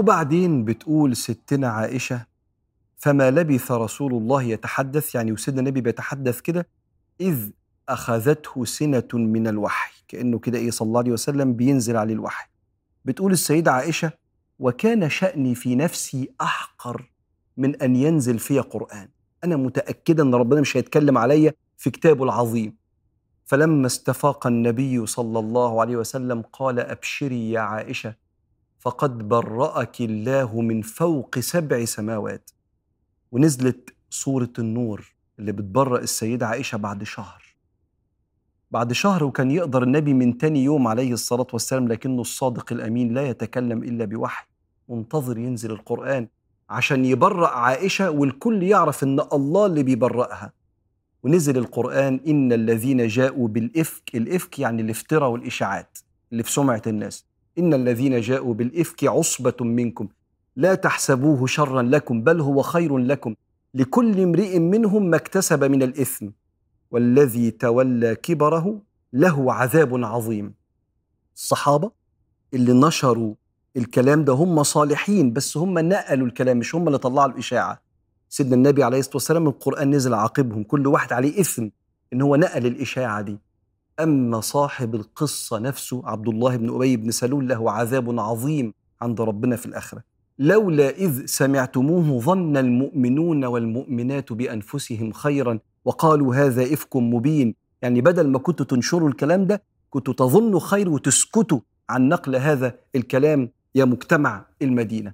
وبعدين بتقول ستنا عائشة فما لبث رسول الله يتحدث، يعني وسيدنا النبي بيتحدث كده، إذ أخذته سنة من الوحي، كأنه كده إيه صلى الله عليه وسلم بينزل عليه الوحي. بتقول السيدة عائشة وكان شأني في نفسي أحقر من أن ينزل في قرآن، أنا متأكدة أن ربنا مش هيتكلم علي في كتابه العظيم. فلما استفاق النبي صلى الله عليه وسلم قال أبشري يا عائشة فقد برأك الله من فوق 7 سماوات. ونزلت سورة النور اللي بتبرأ السيدة عائشة بعد شهر. وكان يقدر النبي من تاني يوم عليه الصلاة والسلام، لكنه الصادق الأمين لا يتكلم إلا بوحي، وانتظر ينزل القرآن عشان يبرأ عائشة والكل يعرف إن الله اللي بيبرأها. ونزل القرآن إن الذين جاءوا بالإفك، الإفك يعني الافتراء والإشاعات اللي في سمعة الناس، إن الذين جاءوا بالإفك عصبة منكم لا تحسبوه شرا لكم بل هو خير لكم، لكل امرئ منهم ما اكتسب من الإثم والذي تولى كبره له عذاب عظيم. الصحابة اللي نشروا الكلام ده هم صالحين، بس هم نقلوا الكلام، مش هم اللي طلعوا الإشاعة. سيدنا النبي عليه الصلاة والسلام القرآن نزل عاقبهم، كل واحد عليه إثم إن هو نقل الإشاعة دي. أما صاحب القصة نفسه عبد الله بن أبي بن سلول له عذاب عظيم عند ربنا في الآخرة. لولا إذ سمعتموه ظن المؤمنون والمؤمنات بأنفسهم خيرا وقالوا هذا إفك مبين، يعني بدل ما كنتوا تنشروا الكلام ده كنتوا تظنوا خير وتسكتوا عن نقل هذا الكلام يا مجتمع المدينة.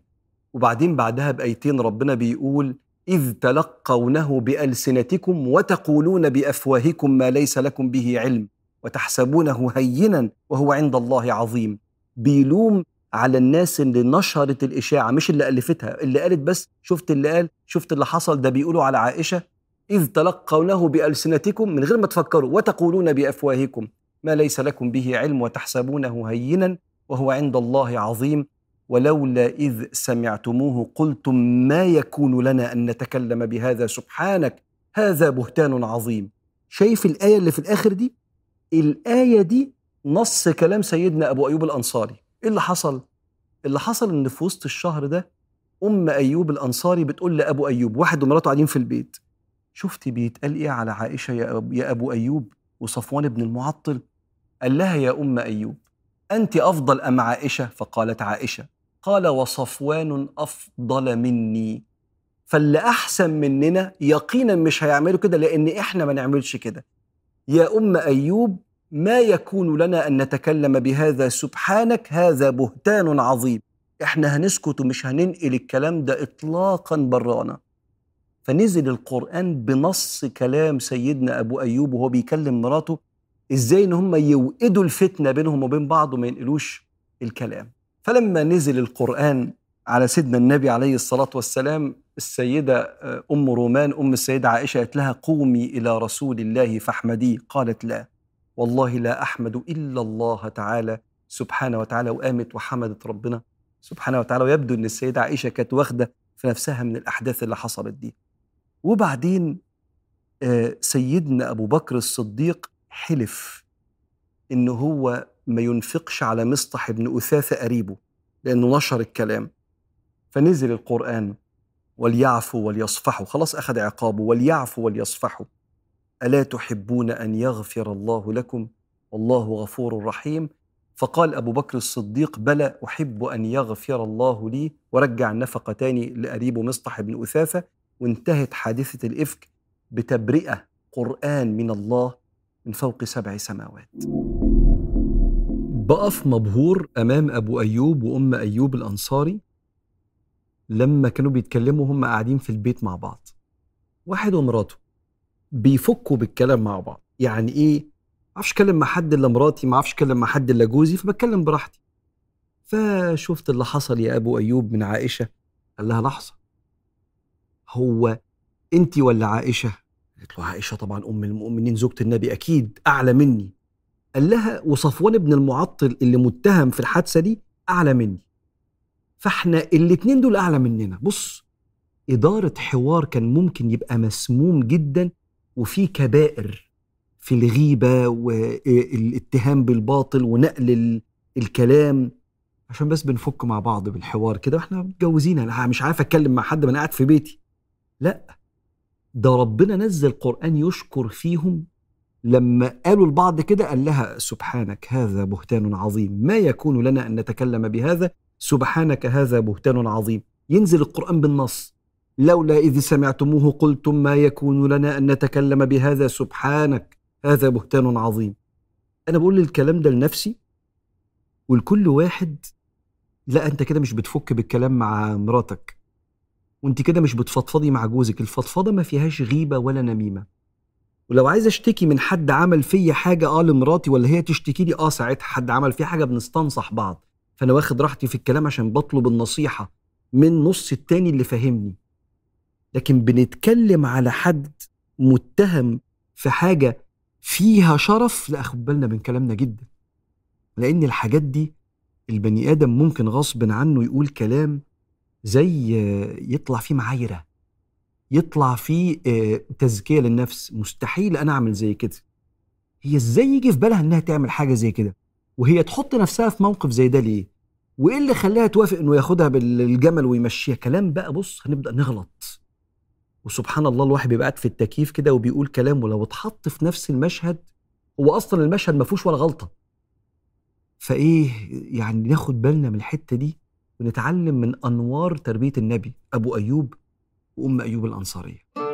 وبعدين بعدها بآيتين ربنا بيقول إذ تلقونه بألسنتكم وتقولون بأفواهكم ما ليس لكم به علم وتحسبونه هينا وهو عند الله عظيم. بيلوم على الناس اللي نشرت الإشاعة، مش اللي ألفتها، اللي قالت بس شفت اللي قال شفت اللي حصل ده. بيقولوا على عائشة إذ تلقونه بألسنتكم من غير ما تفكروا، وتقولون بأفواهكم ما ليس لكم به علم وتحسبونه هينا وهو عند الله عظيم. ولولا إذ سمعتموه قلتم ما يكون لنا أن نتكلم بهذا سبحانك هذا بهتان عظيم. شايف الآية اللي في الآخر دي؟ الآية دي نص كلام سيدنا أبو أيوب الأنصاري. إيه اللي حصل؟ اللي حصل إن في وسط الشهر ده أم أيوب الأنصاري بتقول لأبو أيوب، واحد ومراته قاعدين في البيت، شفتي بيتقال إيه على عائشة يا أبو أيوب؟ وصفوان بن المعطل قال لها يا أم أيوب أنت أفضل أم عائشة؟ فقالت عائشة. قال وصفوان أفضل مني، فاللي أحسن مننا يقينا مش هيعملوا كده لأن إحنا ما نعملش كده. يا أم أيوب ما يكون لنا أن نتكلم بهذا سبحانك هذا بهتان عظيم، إحنا هنسكت ومش هننقل الكلام ده إطلاقا برانا. فنزل القرآن بنص كلام سيدنا أبو أيوب وهو بيكلم مراته إزاي إن هم يوقدوا الفتنة بينهم وبين بعض وما ينقلوش الكلام. فلما نزل القرآن على سيدنا النبي عليه الصلاة والسلام، السيدة أم رومان أم السيدة عائشة قالت لها قومي إلى رسول الله فاحمديه، قالت لا والله لا أحمد إلا الله تعالى سبحانه وتعالى، وقامت وحمدت ربنا سبحانه وتعالى. ويبدو أن السيدة عائشة كانت واخدة في نفسها من الأحداث اللي حصلت دي. وبعدين سيدنا أبو بكر الصديق حلف إن هو ما ينفقش على مسطح بن أثاثة قريبه لأنه نشر الكلام. فنزل القرآن وليعفوا وليصفحوا، خلاص أخذ عقابه، وليعفوا وليصفحوا ألا تحبون أن يغفر الله لكم والله غفور رحيم. فقال أبو بكر الصديق بلى أحب أن يغفر الله لي، ورجع النفقة تاني لقريبه مسطح بن أثاثة. وانتهت حادثة الإفك بتبرئة قرآن من الله من فوق 7 سماوات. بقف مبهور أمام أبو أيوب وأم أيوب الأنصاري لما كانوا بيتكلموا هم قاعدين في البيت مع بعض، واحد ومراته بيفكوا بالكلام مع بعض. يعني إيه؟ ما عرفش أتكلم مع حد إلا مراتي، ما عرفش أتكلم مع حد إلا جوزي، فبتكلم براحتي. فشفت اللي حصل يا أبو أيوب من عائشة؟ قال لها لحظة، هو أنت ولا عائشة؟ قالت له عائشة طبعا أم المؤمنين زوجة النبي أكيد أعلى مني. قال لها وصفوان بن المعطل اللي متهم في الحادثة دي أعلى مني، فاحنا الاتنين دول أعلى مننا. بص، إدارة حوار كان ممكن يبقى مسموم جدا وفي كبائر في الغيبة والاتهام بالباطل ونقل الكلام، عشان بس بنفك مع بعض بالحوار كده، واحنا متجوزين انا مش عارف اتكلم مع حد ما انا قاعد في بيتي. لا، ده ربنا نزل قرآن يشكر فيهم لما قالوا لبعض كده، قال لها سبحانك هذا بهتان عظيم، ما يكون لنا أن نتكلم بهذا، سبحانك هذا بهتان عظيم. ينزل القرآن بالنص، لولا إذ سمعتموه قلتم ما يكون لنا أن نتكلم بهذا سبحانك هذا بهتان عظيم. أنا بقول الكلام ده لنفسي ولكل واحد، لا أنت كده مش بتفك بالكلام مع مراتك، وانت كده مش بتفضفضي مع جوزك، الفضفضة ما فيهاش غيبة ولا نميمة. ولو عايز اشتكي من حد عمل فيا حاجه لمراتي، ولا هي تشتكي لي ساعتها حد عمل فيها حاجه، بنستنصح بعض. فانا واخد راحتي في الكلام عشان بطلب النصيحه من نص التاني اللي فاهمني، لكن بنتكلم على حد متهم في حاجه فيها شرف، لا اخد بالنا من كلامنا جدا، لان الحاجات دي البني ادم ممكن غصب عنه يقول كلام زي يطلع فيه معايره، يطلع فيه تزكية للنفس. مستحيل أنا أعمل زي كده. هي إزاي يجي في بالها إنها تعمل حاجة زي كده؟ وهي تحط نفسها في موقف زي ده ليه؟ وإيه اللي خلاها توافق إنه ياخدها بالجمل ويمشيها؟ كلام بقى، بص هنبدأ نغلط. وسبحان الله الواحد بيبقى قاعد في التكييف كده وبيقول كلام، ولو اتحط في نفس المشهد، هو أصلا المشهد ما فيهوش ولا غلطة. فإيه يعني ناخد بالنا من الحتة دي ونتعلم من أنوار تربية النبي أبو أيوب وأم أيوب الأنصاري.